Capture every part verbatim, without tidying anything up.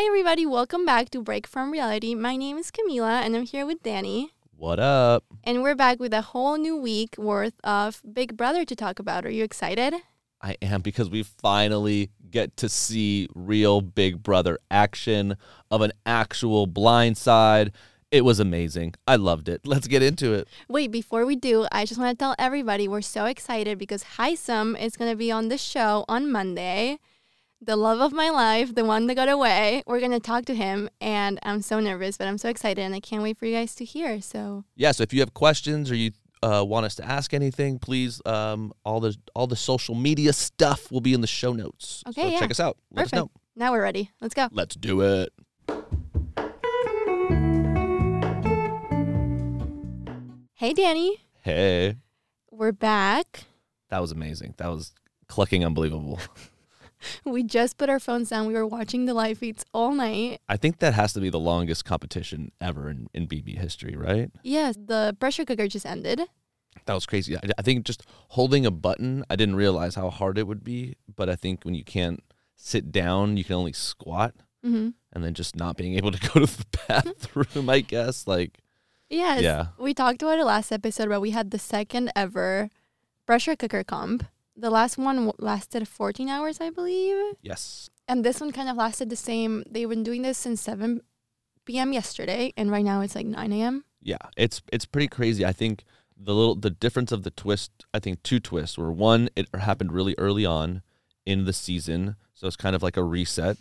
Hi, everybody. Welcome back to Break From Reality. My name is Camila, and I'm here with Danny. What up? And we're back with a whole new week worth of Big Brother to talk about. Are you excited? I am, because we finally get to see real Big Brother action of an actual blindside. It was amazing. I loved it. Let's get into it. Wait, before we do, I just want to tell everybody we're so excited because Hisam is going to be on the show on Monday. The love of my life, the one that got away. We're going to talk to him, and I'm so nervous, but I'm so excited, and I can't wait for you guys to hear. So yeah, so if you have questions or you uh, want us to ask anything, please, um, all the all the social media stuff will be in the show notes. Okay, so yeah. Check us out. Let Perfect. Us know. Now we're ready. Let's go. Let's do it. Hey, Danny. Hey. We're back. That was amazing. That was clucking unbelievable. We just put our phones down. We were watching the live feeds all night. I think that has to be the longest competition ever in, in B B history, right? Yes, the pressure cooker just ended. That was crazy. I, I think just holding a button, I didn't realize how hard it would be. But I think when you can't sit down, you can only squat. Mm-hmm. And then just not being able to go to the bathroom, I guess. Like, yes, yeah. We talked about it last episode where we had the second ever pressure cooker comp. The last one lasted fourteen hours, I believe. Yes. And this one kind of lasted the same. They've been doing this since seven p.m. yesterday, and right now it's like nine a.m. Yeah, it's it's pretty crazy. I think the little the difference of the twist, I think two twists were, one, it happened really early on in the season, so it's kind of like a reset.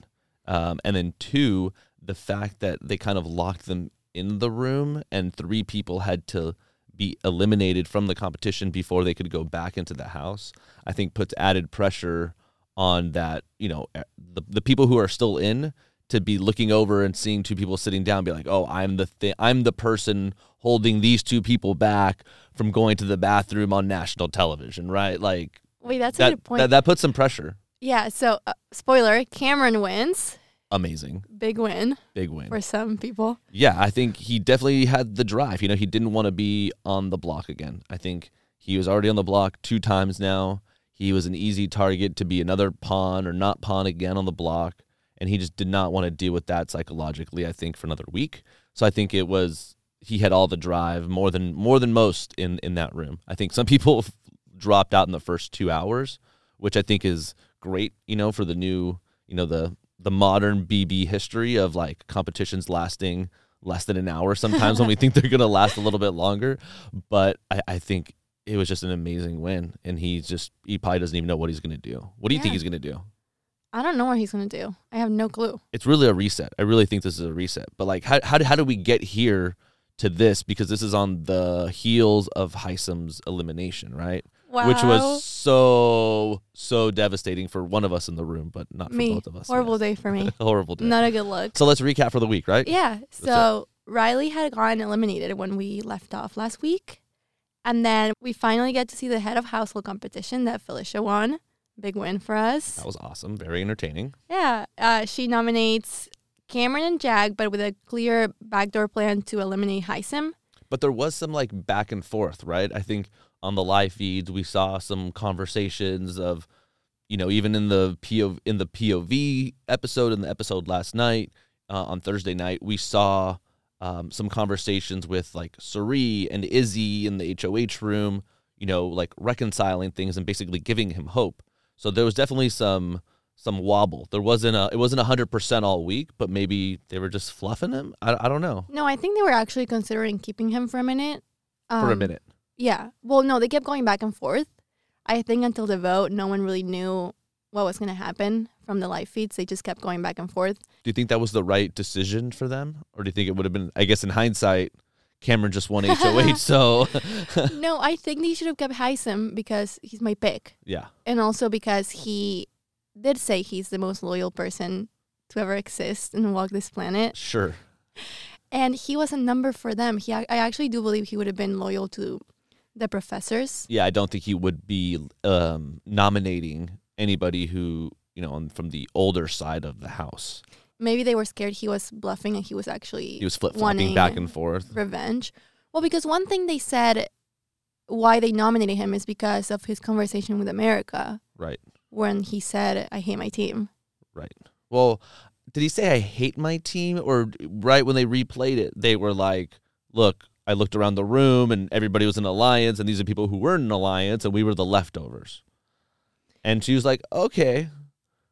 Um, and then two, the fact that they kind of locked them in the room, and three people had to be eliminated from the competition before they could go back into the house, I think puts added pressure on that, you know, the the people who are still in to be looking over and seeing two people sitting down, be like, oh, I'm the thi- I'm the person holding these two people back from going to the bathroom on national television, right? Like, wait, that's that, a good point. That, that puts some pressure. Yeah. So, uh, spoiler: Cameron wins. Amazing. Big win. Big win. For some people. Yeah, I think he definitely had the drive. You know, he didn't want to be on the block again. I think he was already on the block two times now. He was an easy target to be another pawn or not pawn again on the block. And he just did not want to deal with that psychologically, I think, for another week. So I think it was, he had all the drive, more than more than most in, in that room. I think some people dropped out in the first two hours, which I think is great, you know, for the new, you know, the the modern B B history of like competitions lasting less than an hour sometimes when we think they're going to last a little bit longer. But I, I think it was just an amazing win. And he's just, he probably doesn't even know what he's going to do. What do you yeah. think he's going to do? I don't know what he's going to do. I have no clue. It's really a reset. I really think this is a reset. But like, how how, how do we get here to this? Because this is on the heels of Hisam's elimination, right? Wow. Which was so, so devastating for one of us in the room, but not for me. Both of us. Horrible yes. day for me. Horrible day. Not a good look. So let's recap for the week, right? Yeah. So Riley had gotten eliminated when we left off last week. And then we finally get to see the head of household competition that Felicia won. Big win for us. That was awesome. Very entertaining. Yeah. Uh, she nominates Cameron and Jag, but with a clear backdoor plan to eliminate Hisam. But there was some like back and forth, right? I think on the live feeds, we saw some conversations of, you know, even in the P O V, in the P O V episode, in the episode last night, uh, on Thursday night, we saw um, some conversations with, like, Cirie and Izzy in the H O H room, you know, like, reconciling things and basically giving him hope. So there was definitely some some wobble. There wasn't a, it wasn't one hundred percent all week, but maybe they were just fluffing him? I, I don't know. No, I think they were actually considering keeping him for a minute. Um, for a minute. Yeah. Well, no, they kept going back and forth. I think until the vote, no one really knew what was going to happen from the live feeds. They just kept going back and forth. Do you think that was the right decision for them? Or do you think it would have been, I guess in hindsight, Cameron just won H O H, so. No, I think they should have kept Hisam because he's my pick. Yeah. And also because he did say he's the most loyal person to ever exist and walk this planet. Sure. And he was a number for them. He, I actually do believe he would have been loyal to the professors. Yeah, I don't think he would be um, nominating anybody who, you know, on, from the older side of the house. Maybe they were scared he was bluffing and he was actually He was flip-flopping back and forth. Revenge. Well, because one thing they said why they nominated him is because of his conversation with America. Right. When he said, I hate my team. Right. Well, did he say I hate my team? Or right when they replayed it, they were like, look, I looked around the room and everybody was in an alliance and these are people who were in an alliance and we were the leftovers. And she was like, okay.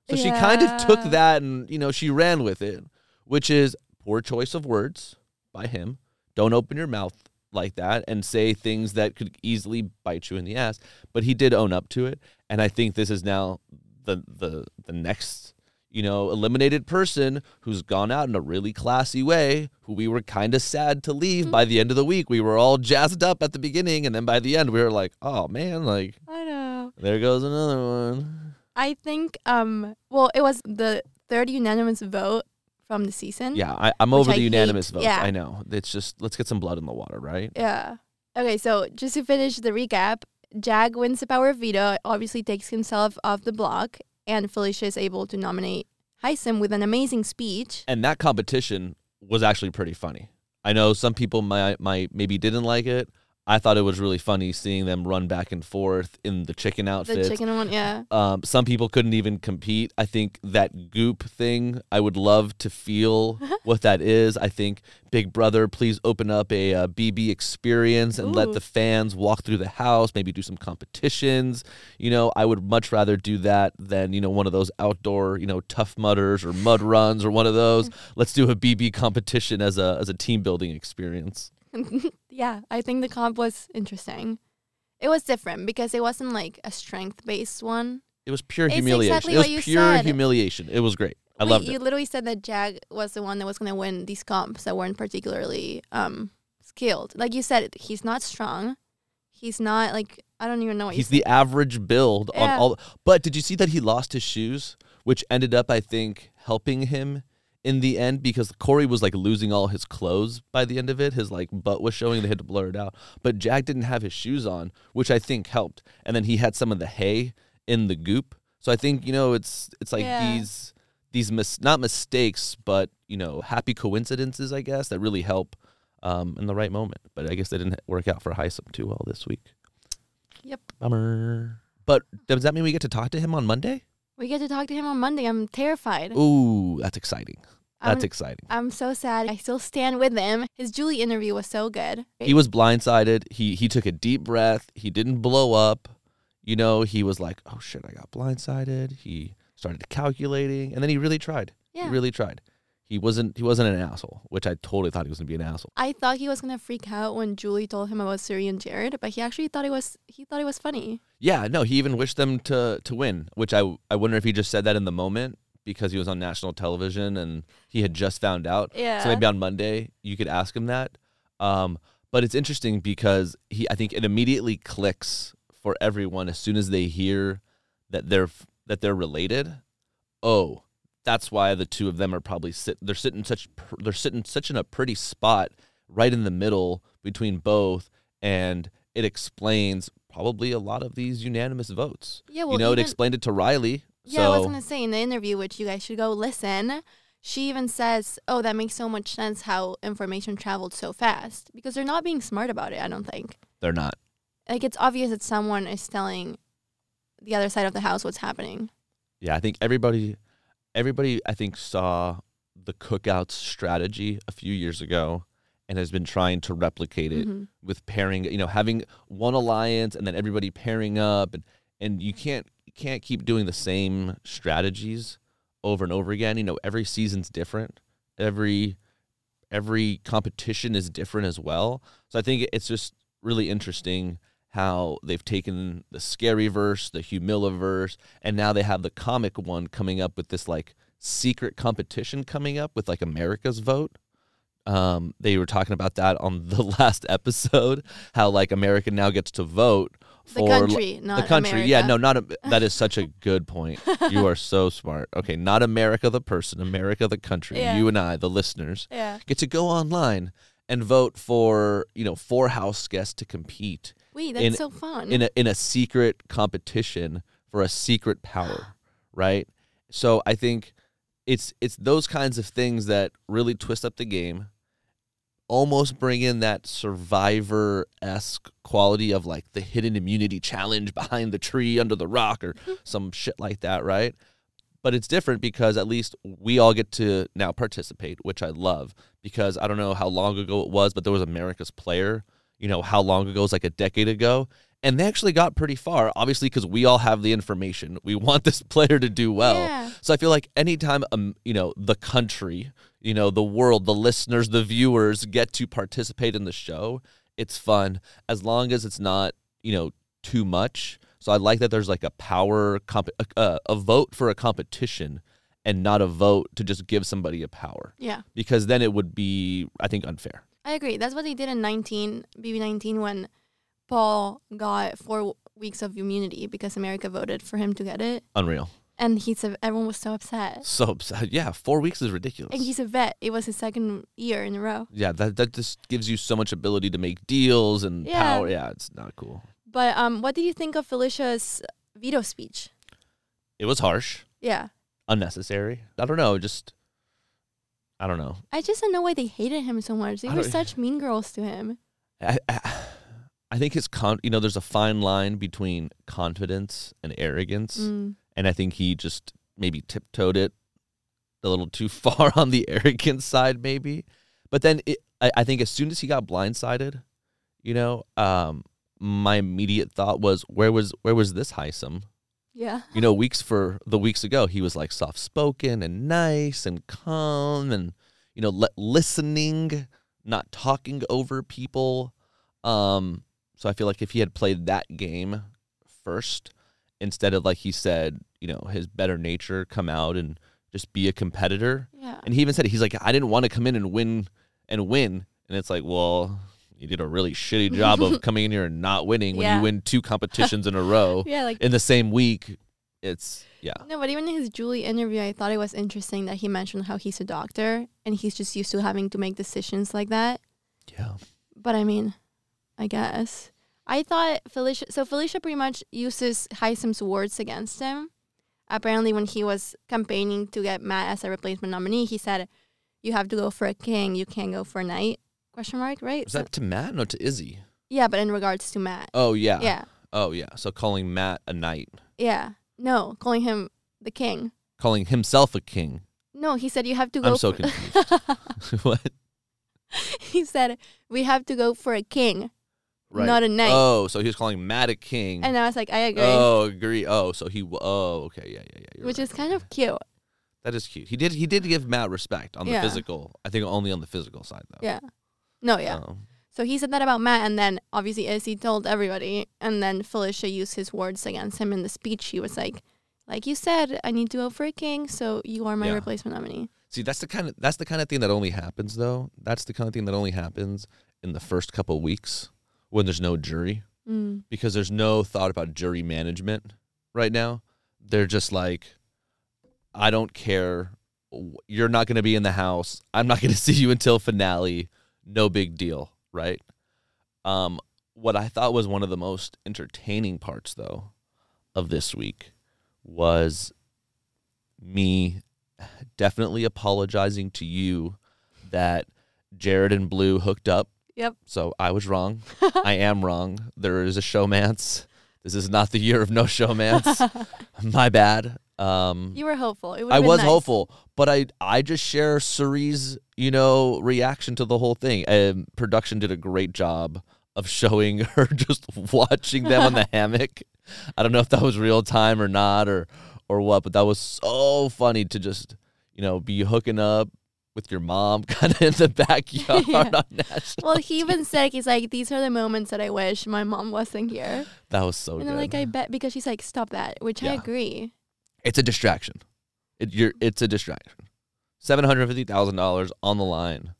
So yeah. She kind of took that and, you know, she ran with it, which is poor choice of words by him. Don't open your mouth like that and say things that could easily bite you in the ass. But he did own up to it. And I think this is now the the the next, you know, eliminated person who's gone out in a really classy way, who we were kind of sad to leave mm-hmm. by the end of the week. We were all jazzed up at the beginning. And then by the end, we were like, oh, man, like, I know. There goes another one. I think, um, well, it was the third unanimous vote from the season. Yeah, I, I'm over I the unanimous hate. vote. Yeah. I know. It's just, let's get some blood in the water, right? Yeah. Okay, so just to finish the recap, Jag wins the power of veto, obviously takes himself off the block, and Felicia is able to nominate Hisam with an amazing speech. And that competition was actually pretty funny. I know some people might, might maybe didn't like it. I thought it was really funny seeing them run back and forth in the chicken outfit. The chicken one, yeah. Um, some people couldn't even compete. I think that goop thing, I would love to feel what that is. I think Big Brother, please open up a, a B B experience and Ooh. let the fans walk through the house, maybe do some competitions. You know, I would much rather do that than, you know, one of those outdoor, you know, tough mudders or mud runs or one of those. Let's do a B B competition as a as a team building experience. Yeah, I think the comp was interesting. It was different because it wasn't like a strength-based one. It was pure it's humiliation. Exactly it was what pure you said. humiliation. It was great. I Wait, loved it. You literally said that Jag was the one that was going to win these comps that weren't particularly um, skilled. Like you said, he's not strong. He's not like, I don't even know what he's the average build yeah. on all. But did you see that he lost his shoes, which ended up, I think, helping him in the end, because Corey was like losing all his clothes by the end of it. His like butt was showing. They had to blur it out. But Jag didn't have his shoes on, which I think helped. And then he had some of the hay in the goop. So I think, you know, it's it's like yeah. these these mis- not mistakes, but, you know, happy coincidences, I guess, that really help um, in the right moment. But I guess they didn't work out for Hisam too well this week. Yep. Bummer. But does that mean we get to talk to him on Monday? We get to talk to him on Monday. I'm terrified. Ooh, that's exciting. That's I'm, exciting. I'm so sad. I still stand with him. His Julie interview was so good. He was blindsided. He he took a deep breath. He didn't blow up. You know, he was like, oh, shit, I got blindsided. He started calculating. And then he really tried. Yeah. He really tried. He wasn't he wasn't an asshole, which I totally thought he was going to be an asshole. I thought he was going to freak out when Julie told him about Cirie and Jared, but he actually thought it was he thought it was funny. Yeah, no, he even wished them to, to win, which I, I wonder if he just said that in the moment, because he was on national television and he had just found out. Yeah. So maybe on Monday you could ask him that. Um, but it's interesting because he, I think it immediately clicks for everyone as soon as they hear that they're that they're related. Oh, that's why the two of them are probably sit. They're sitting such. They're sitting such in a pretty spot, right in the middle between both, and it explains probably a lot of these unanimous votes. Yeah, well, you know, even- it explained it to Riley. Yeah, so, I was going to say, in the interview, which you guys should go listen, she even says, oh, that makes so much sense how information traveled so fast. Because they're not being smart about it, I don't think. They're not. Like, it's obvious that someone is telling the other side of the house what's happening. Yeah, I think everybody, everybody, I think, saw the cookouts strategy a few years ago and has been trying to replicate it mm-hmm. with pairing, you know, having one alliance and then everybody pairing up. And, and you can't. can't keep doing the same strategies over and over again. You know, every season's different. Every every competition is different as well. So I think it's just really interesting how they've taken the scary verse, the Humiliverse, and now they have the comic one coming up with this like secret competition coming up with like America's Vote. Um, they were talking about that on the last episode, how like America now gets to vote for the country, not the country. America. Yeah, no, not a, that is such a good point. You are so smart. Okay, not America the person, America the country. Yeah. You and I, the listeners, yeah. get to go online and vote for, you know, four house guests to compete. Wait, that's in, so fun. In a in a secret competition for a secret power, right? So I think it's it's those kinds of things that really twist up the game. Almost bring in that Survivor-esque quality of like the hidden immunity challenge behind the tree under the rock or some shit like that, right? But it's different because at least we all get to now participate, which I love, because I don't know how long ago it was, but there was America's Player. You know, how long ago? It was like a decade ago. And they actually got pretty far, obviously, because we all have the information. We want this player to do well. Yeah. So I feel like anytime, um, you know, the country, you know, the world, the listeners, the viewers get to participate in the show, it's fun as long as it's not, you know, too much. So I like that there's like a power, comp- uh, a vote for a competition and not a vote to just give somebody a power. Yeah. Because then it would be, I think, unfair. I agree. That's what they did in nineteen, B B nineteen, when Paul got four weeks of immunity because America voted for him to get it. Unreal. And he said everyone was so upset. So upset. Yeah, four weeks is ridiculous. And he's a vet. It was his second year in a row. Yeah, that that just gives you so much ability to make deals and yeah. power. Yeah, it's not cool. But um, what did you think of Felicia's veto speech? It was harsh. Yeah. Unnecessary. I don't know. Just, I don't know. I just don't know why they hated him so much. They were such mean girls to him. I, I I think his con you know, there's a fine line between confidence and arrogance. Mm. And I think he just maybe tiptoed it a little too far on the arrogant side, maybe. But then it, I, I think as soon as he got blindsided, you know, um, my immediate thought was, where was where was this Hisam? Yeah. You know, weeks for the weeks ago, he was like soft spoken and nice and calm and, you know, le- listening, not talking over people. Um So I feel like if he had played that game first, instead of, like he said, you know, his better nature, come out and just be a competitor. Yeah. And he even said, he's like, I didn't want to come in and win and win. And it's like, well, you did a really shitty job of coming in here and not winning when yeah. you win two competitions in a row yeah, like, in the same week. It's, yeah. No, but even in his Julie interview, I thought it was interesting that he mentioned how he's a doctor and he's just used to having to make decisions like that. Yeah. But I mean... I guess. I thought Felicia... So Felicia pretty much uses Hisam's words against him. Apparently, when he was campaigning to get Matt as a replacement nominee, he said, you have to go for a king, you can't go for a knight, question mark, right? Was so, that to Matt or to Izzy? Yeah, but in regards to Matt. Oh, yeah. Yeah. Oh, yeah. So calling Matt a knight. Yeah. No, calling him the king. Calling himself a king. No, he said you have to go I'm so for- confused. What? He said, we have to go for a king. Right. Not a knight. Oh, so he was calling Matt a king. And I was like, I agree. Oh, agree. Oh, so he. Oh, okay, yeah, yeah, yeah. Which right. is kind of cute. That is cute. He did. He did give Matt respect on yeah. the physical. I think only on the physical side though. Yeah. No. Yeah. Um, so he said that about Matt, and then obviously Izzy told everybody, and then Felicia used his words against him in the speech. She was like, like you said, I need to go for a king, so you are my yeah. replacement nominee. See, that's the kind of that's the kind of thing that only happens though. That's the kind of thing that only happens in the first couple weeks. When there's no jury, mm. because there's no thought about jury management right now. They're just like, I don't care. You're not going to be in the house. I'm not going to see you until finale. No big deal, right? Um, what I thought was one of the most entertaining parts, though, of this week was me definitely apologizing to you that Jared and Blue hooked up. Yep. So I was wrong. I am wrong. There is a showmance. This is not the year of no showmance. My bad. Um, you were hopeful. It I been was nice. hopeful, but I I just share Cirie's, you know, reaction to the whole thing. And production did a great job of showing her just watching them on the hammock. I don't know if that was real time or not or or what, but that was so funny to just, you know, be hooking up with your mom kind of in the backyard yeah. on national. Well, he even said, he's like, these are the moments that I wish my mom wasn't here. That was so and good. And like, I bet, because she's like, stop that, which yeah. I agree. It's a distraction. It, you're, it's a distraction. seven hundred fifty thousand dollars on the line.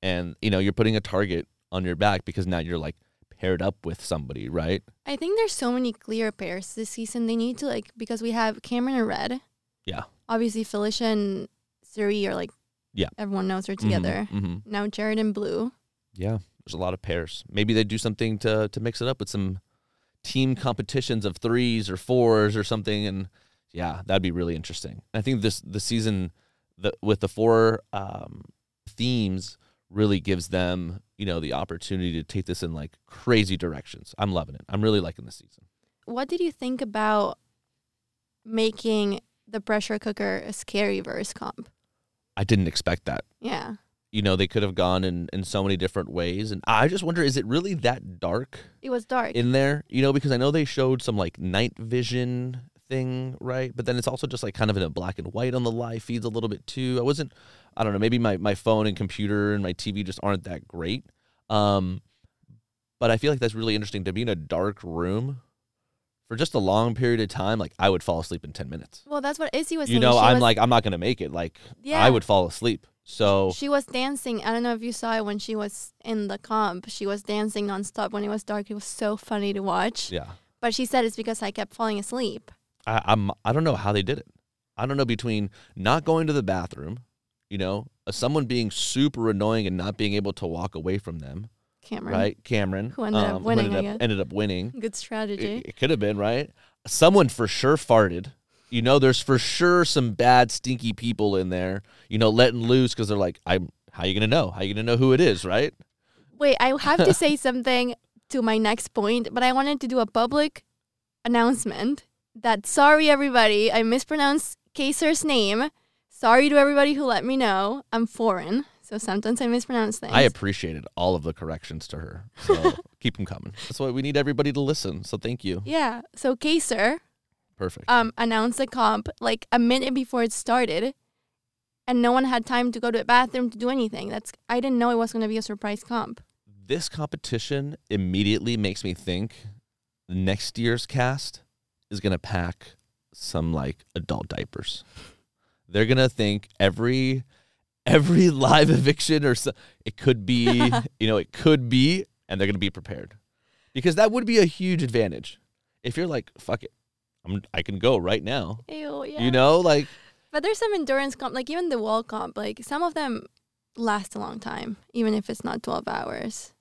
And, you know, you're putting a target on your back because now you're like paired up with somebody, right? I think there's so many clear pairs this season. They need to like, because we have Cameron and Red. Yeah. Obviously, Felicia and Cirie are like, yeah, everyone knows her together. Mm-hmm, mm-hmm. Now Jared and Blue. Yeah, there's a lot of pairs. Maybe they do something to to mix it up with some team competitions of threes or fours or something. And yeah, that'd be really interesting. I think this the season the, with the four um, themes really gives them, you know, the opportunity to take this in like crazy directions. I'm loving it. I'm really liking this season. What did you think about making the pressure cooker a scary verse comp. I didn't expect that. Yeah. You know, they could have gone in, in so many different ways. And I just wonder, is it really that dark? It was dark. In there? You know, because I know they showed some, like, night vision thing, right? But then it's also just, like, kind of in a black and white on the live feeds a little bit, too. I wasn't, I don't know, maybe my, my phone and computer and my T V just aren't that great. Um, but I feel like that's really interesting to be in a dark room. For just a long period of time, like, I would fall asleep in ten minutes. Well, that's what Izzy was saying. You know, she I'm was, like, I'm not going to make it. Like, yeah. I would fall asleep. So she was dancing. I don't know if you saw it when she was in the comp. She was dancing nonstop when it was dark. It was so funny to watch. Yeah. But she said it's because I kept falling asleep. I, I'm, I don't know how they did it. I don't know, between not going to the bathroom, you know, someone being super annoying and not being able to walk away from them. Cameron. Right, Cameron. Who ended um, up winning, who ended, up, ended up winning. Good strategy. It, it could have been, right? Someone for sure farted. You know, there's for sure some bad, stinky people in there, you know, letting loose because they're like, "I'm. How you going to know? How you going to know who it is, right?" Wait, I have to say something to my next point, but I wanted to do a public announcement that, sorry, everybody, I mispronounced Kaser's name. Sorry to everybody who let me know. I'm foreign. So sometimes I mispronounce things. I appreciated all of the corrections to her. So keep them coming. That's why we need everybody to listen. So thank you. Yeah. So Kaser. Perfect. Um, announced the comp like a minute before it started. And no one had time to go to the bathroom to do anything. That's I didn't know it was going to be a surprise comp. This competition immediately makes me think next year's cast is going to pack some like adult diapers. They're going to think every... Every live eviction or so, it could be, you know, it could be, and they're going to be prepared. Because that would be a huge advantage. If you're like, fuck it, I'm, I can go right now. Ew, yeah. You know, like. But there's some endurance comp, like even the wall comp, like some of them last a long time, even if it's not twelve hours.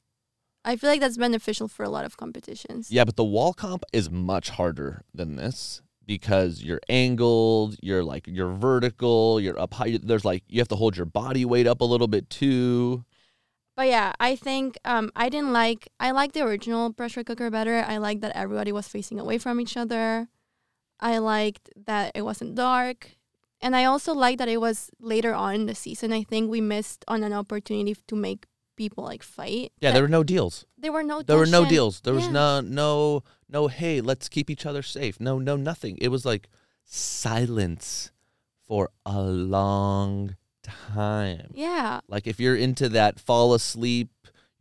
I feel like that's beneficial for a lot of competitions. Yeah, but the wall comp is much harder than this. Because you're angled, you're like, you're vertical, you're up high. There's like, you have to hold your body weight up a little bit too. But yeah, I think um, I didn't like, I liked the original pressure cooker better. I liked that everybody was facing away from each other. I liked that it wasn't dark. And I also liked that it was later on in the season. I think we missed on an opportunity to make people like fight. Yeah, that, there were no deals. There were no. There were no deals. There yeah. was no, no, no. Hey, let's keep each other safe. No, no, nothing. It was like silence for a long time. Yeah. Like if you're into that fall asleep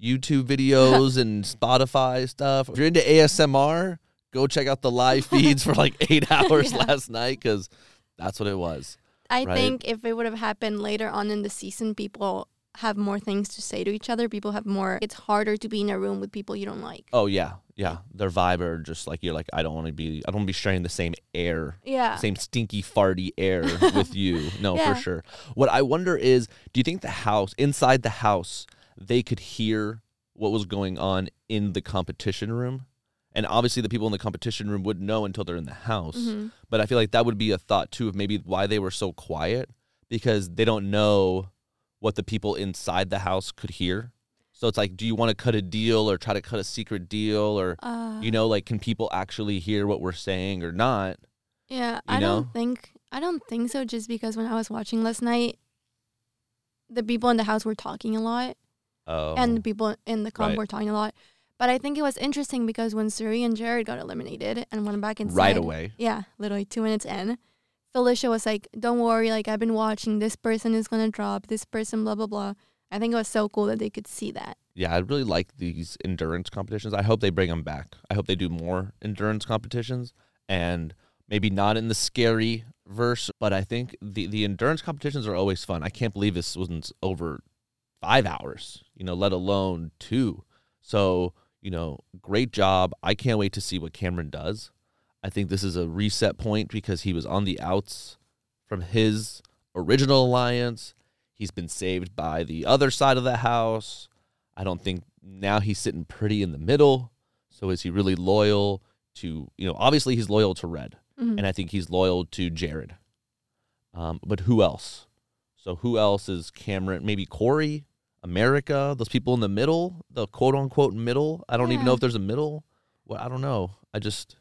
YouTube videos and Spotify stuff, if you're into A S M R, go check out the live feeds for like eight hours yeah. last night because that's what it was. I right? think if it would have happened later on in the season, people have more things to say to each other. People have more. It's harder to be in a room with people you don't like. Oh yeah, yeah. Their vibe are just like you're like I don't want to be. I don't want to be sharing the same air. Yeah. Same stinky farty air with you. No, yeah. for sure. What I wonder is, do you think the house inside the house they could hear what was going on in the competition room? And obviously the people in the competition room wouldn't know until they're in the house. Mm-hmm. But I feel like that would be a thought too of maybe why they were so quiet because they don't know what the people inside the house could hear. So it's like, do you want to cut a deal or try to cut a secret deal? Or, uh, you know, like, can people actually hear what we're saying or not? Yeah, you I know? don't think, I don't think so. Just because when I was watching last night, the people in the house were talking a lot. Oh. And the people in the comp right. were talking a lot. But I think it was interesting because when Cirie and Jared got eliminated and went back inside. Right away. Yeah, literally two minutes in. Felicia was like, don't worry, like, I've been watching. This person is going to drop. This person, blah, blah, blah. I think it was so cool that they could see that. Yeah, I really like these endurance competitions. I hope they bring them back. I hope they do more endurance competitions. And maybe not in the scary verse, but I think the, the endurance competitions are always fun. I can't believe this wasn't over five hours, you know, let alone two. So, you know, great job. I can't wait to see what Cameron does. I think this is a reset point because he was on the outs from his original alliance. He's been saved by the other side of the house. I don't think now he's sitting pretty in the middle. So is he really loyal to, you know, obviously he's loyal to Red. Mm-hmm. And I think he's loyal to Jared. Um, but who else? So who else is Cameron? Maybe Corey, America, those people in the middle, the quote unquote middle. I don't yeah. even know if there's a middle. Well, I don't know. I just...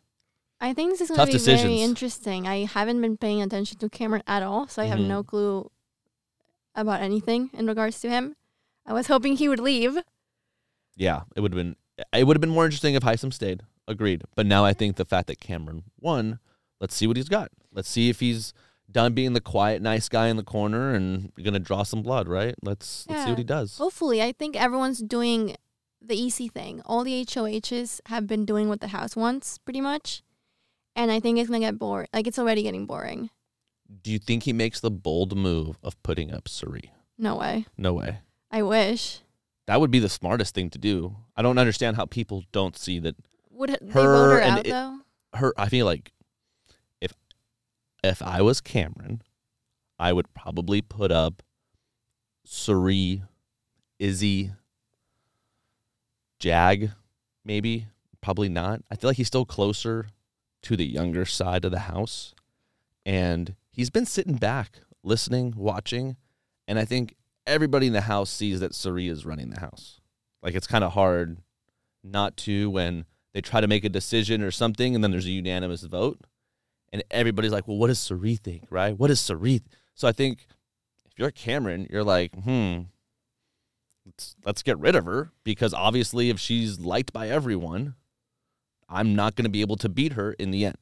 I think this is going to be decisions. very interesting. I haven't been paying attention to Cameron at all, so I mm-hmm. have no clue about anything in regards to him. I was hoping he would leave. Yeah, it would have been it would have been more interesting if Hisam stayed. Agreed. But now I think the fact that Cameron won, let's see what he's got. Let's see if he's done being the quiet, nice guy in the corner and going to draw some blood, right? Let's yeah. let's see what he does. Hopefully. I think everyone's doing the easy thing. All the H O Hs have been doing what the house wants, pretty much. And I think it's going to get boring. Like, it's already getting boring. Do you think he makes the bold move of putting up Cirie? No way. No way. I wish. That would be the smartest thing to do. I don't understand how people don't see that. Would her, they vote her out, it, though? Her, I feel like if if I was Cameron, I would probably put up Cirie, Izzy, Jag, maybe. Probably not. I feel like he's still closer to the younger side of the house. And he's been sitting back, listening, watching. And I think everybody in the house sees that Cirie is running the house. Like, it's kind of hard not to when they try to make a decision or something, and then there's a unanimous vote. And everybody's like, well, what does Cirie think, right? What does Cirie? Th-? So I think if you're Cameron, you're like, hmm, let's, let's get rid of her, because obviously if she's liked by everyone, I'm not going to be able to beat her in the end.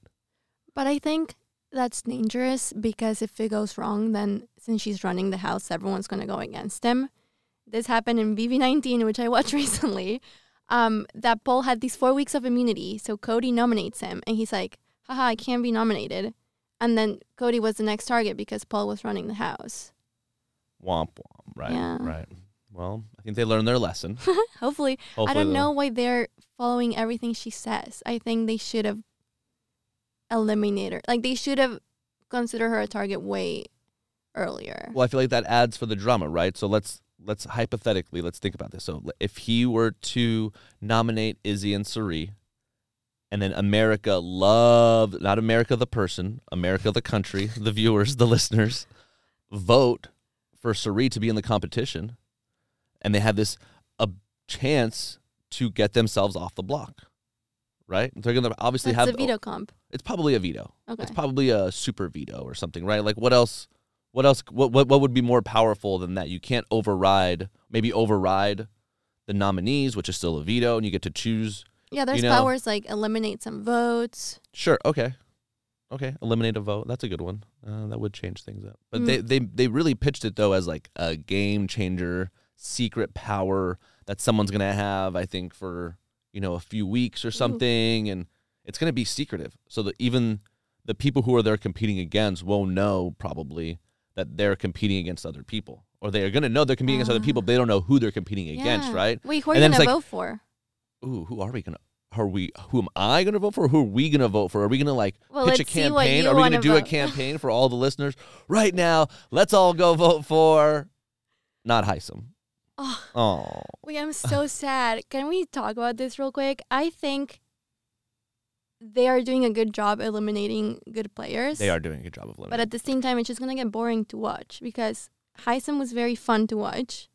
But I think that's dangerous, because if it goes wrong, then since she's running the house, everyone's going to go against him. This happened in B V nineteen, which I watched recently. Um, that poll had these four weeks of immunity, so Cody nominates him, and he's like, haha, I can't be nominated. And then Cody was the next target because Paul was running the house. Womp womp, right, yeah. right. Well, I think they learned their lesson. Hopefully. Hopefully. I don't know why they're following everything she says. I think they should have eliminated her. Like, they should have considered her a target way earlier. Well, I feel like that adds for the drama, right? So let's let's hypothetically, let's think about this. So if he were to nominate Izzy and Cirie, and then America loved, not America the person, America the country, the viewers, the listeners, vote for Cirie to be in the competition, and they have this a chance to get themselves off the block, right? They're going to obviously That's have... It's a veto comp. It's probably a veto. Okay. It's probably a super veto or something, right? Like, what else... What else? What, what what would be more powerful than that? You can't override, maybe override the nominees, which is still a veto, and you get to choose. Yeah, there's you know. powers like eliminate some votes. Sure. Okay. Okay. Eliminate a vote. That's a good one. Uh, that would change things up. But mm. they, they, they really pitched it, though, as like a game changer, secret power that someone's going to have, I think, for, you know, a few weeks or something. Ooh. And it's going to be secretive. So that even the people who are there competing against won't know probably that they're competing against other people. Or they are going to know they're competing uh, against other people, but they don't know who they're competing yeah. against, right? Wait, who are you going like, to vote for? Ooh, who are we going to, are we, who am I going to vote for? Who are we going to vote for? Are we going to like well, pitch a campaign? Are we going to do vote. a campaign for all the listeners? Right now, let's all go vote for, not Hisam. Oh. oh. Wait, I'm so sad. Can we talk about this real quick? I think they are doing a good job eliminating good players. They are doing a good job of eliminating. But at the same time, it's just going to get boring to watch, because Hisam was very fun to watch.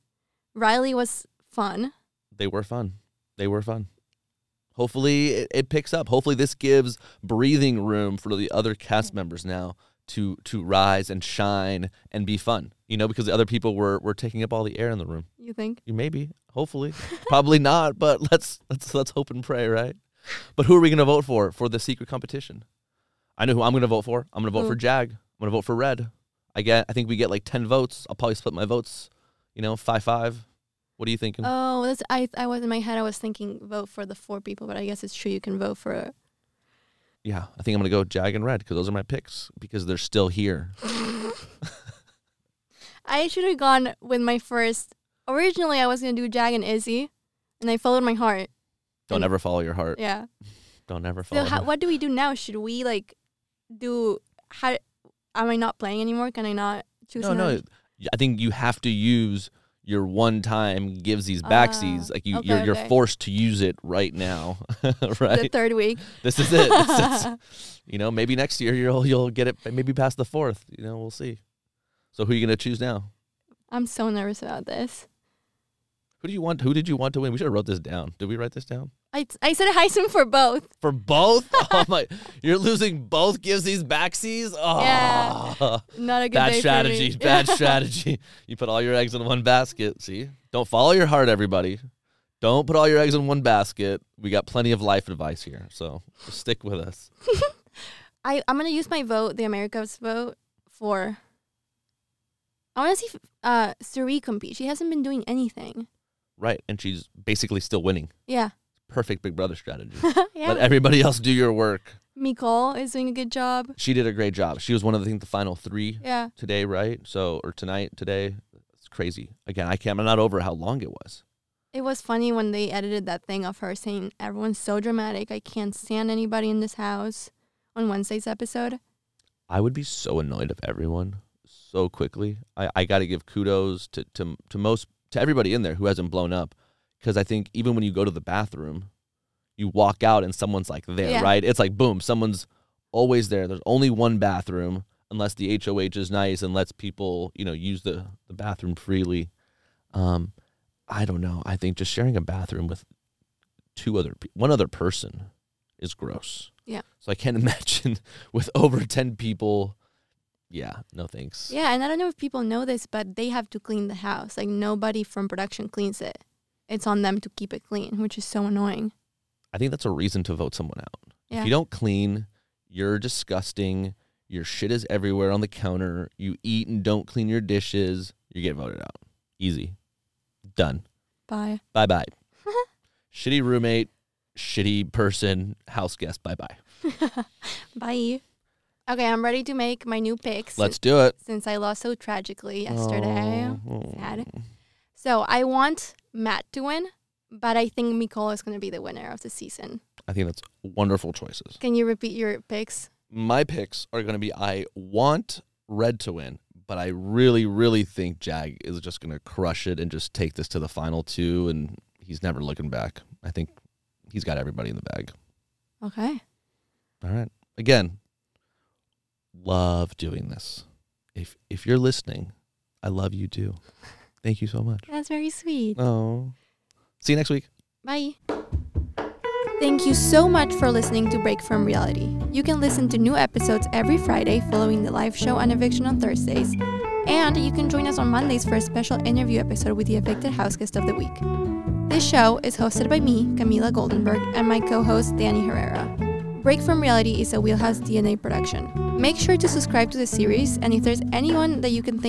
Riley was fun. They were fun. They were fun. Hopefully it, it picks up. Hopefully this gives breathing room for the other cast members now to to rise and shine and be fun. You know, because the other people were, were taking up all the air in the room. You think? You maybe. Hopefully. Probably not, but let's let's let's hope and pray, right? But who are we going to vote for for the secret competition? I know who I'm going to vote for. I'm going to vote who? for Jag. I'm going to vote for Red. I get. I think we get like ten votes. I'll probably split my votes. You know, five five. What are you thinking? Oh, that's, I I was in my head. I was thinking vote for the four people, but I guess it's true. You can vote for. A... Yeah, I think I'm going to go Jag and Red, because those are my picks, because they're still here. I should have gone with my first. Originally, I was going to do Jag and Izzy, and I followed my heart. Don't ever follow your heart. Yeah. Don't ever follow. So how, what do we do now? Should we like do? How am I not playing anymore? Can I not choose? No, another? no. I think you have to use your one time givesies backsies. Uh, like you, okay, you're, okay. you're forced to use it right now. Right. The third week. This is it. This is, you know, maybe next year you'll you'll get it. Maybe past the fourth. You know, we'll see. So who are you gonna choose now? I'm so nervous about this. Who do you want? Who did you want to win? We should have wrote this down. Did we write this down? I I said Hisam for both. For both? Oh my! You're losing both gives these backsies. Oh, yeah, not a good bad day strategy. For me. Bad strategy. You put all your eggs in one basket. See, don't follow your heart, everybody. Don't put all your eggs in one basket. We got plenty of life advice here, so stick with us. I I'm gonna use my vote, the America's vote, for. I want to see if, uh Cirie compete. She hasn't been doing anything. Right, and she's basically still winning. Yeah. Perfect Big Brother strategy. Yeah. Let everybody else do your work. Nicole is doing a good job. She did a great job. She was one of, I think, the final three yeah. today, right? So, or tonight, today. It's crazy. Again, I can't, I'm not over how long it was. It was funny when they edited that thing of her saying, everyone's so dramatic. I can't stand anybody in this house on Wednesday's episode. I would be so annoyed of everyone so quickly. I, I got to give kudos to, to, to most to everybody in there who hasn't blown up, because I think even when you go to the bathroom, you walk out and someone's like there, yeah. right? It's like, boom, someone's always there. There's only one bathroom unless the H O H is nice and lets people, you know, use the, the bathroom freely. Um, I don't know. I think just sharing a bathroom with two other pe- one other person is gross. Yeah. So I can't imagine with over ten people. Yeah, no thanks. Yeah, and I don't know if people know this, but they have to clean the house. Like, nobody from production cleans it. It's on them to keep it clean, which is so annoying. I think that's a reason to vote someone out. Yeah. If you don't clean, you're disgusting. Your shit is everywhere on the counter. You eat and don't clean your dishes. You get voted out. Easy. Done. Bye. Bye-bye. Shitty roommate, shitty person, house guest, bye-bye. Bye. Okay, I'm ready to make my new picks. Let's since, do it. Since I lost so tragically yesterday. Oh. Sad. So I want Matt to win, but I think Mikola is going to be the winner of the season. I think that's wonderful choices. Can you repeat your picks? My picks are going to be, I want Red to win, but I really, really think Jag is just going to crush it and just take this to the final two, and he's never looking back. I think he's got everybody in the bag. Okay. All right. Again, love doing this. If if you're listening, I love you too. Thank you so much. That's very sweet. Oh. See you next week. Bye. Thank you so much for listening to Break From Reality. You can listen to new episodes every Friday following the live show on Eviction on Thursdays. And you can join us on Mondays for a special interview episode with the evicted houseguest of the week. This show is hosted by me, Camila Goldenberg, and my co-host, Danny Herrera. Break From Reality is a Wheelhouse D N A production. Make sure to subscribe to the series, and if there's anyone that you can think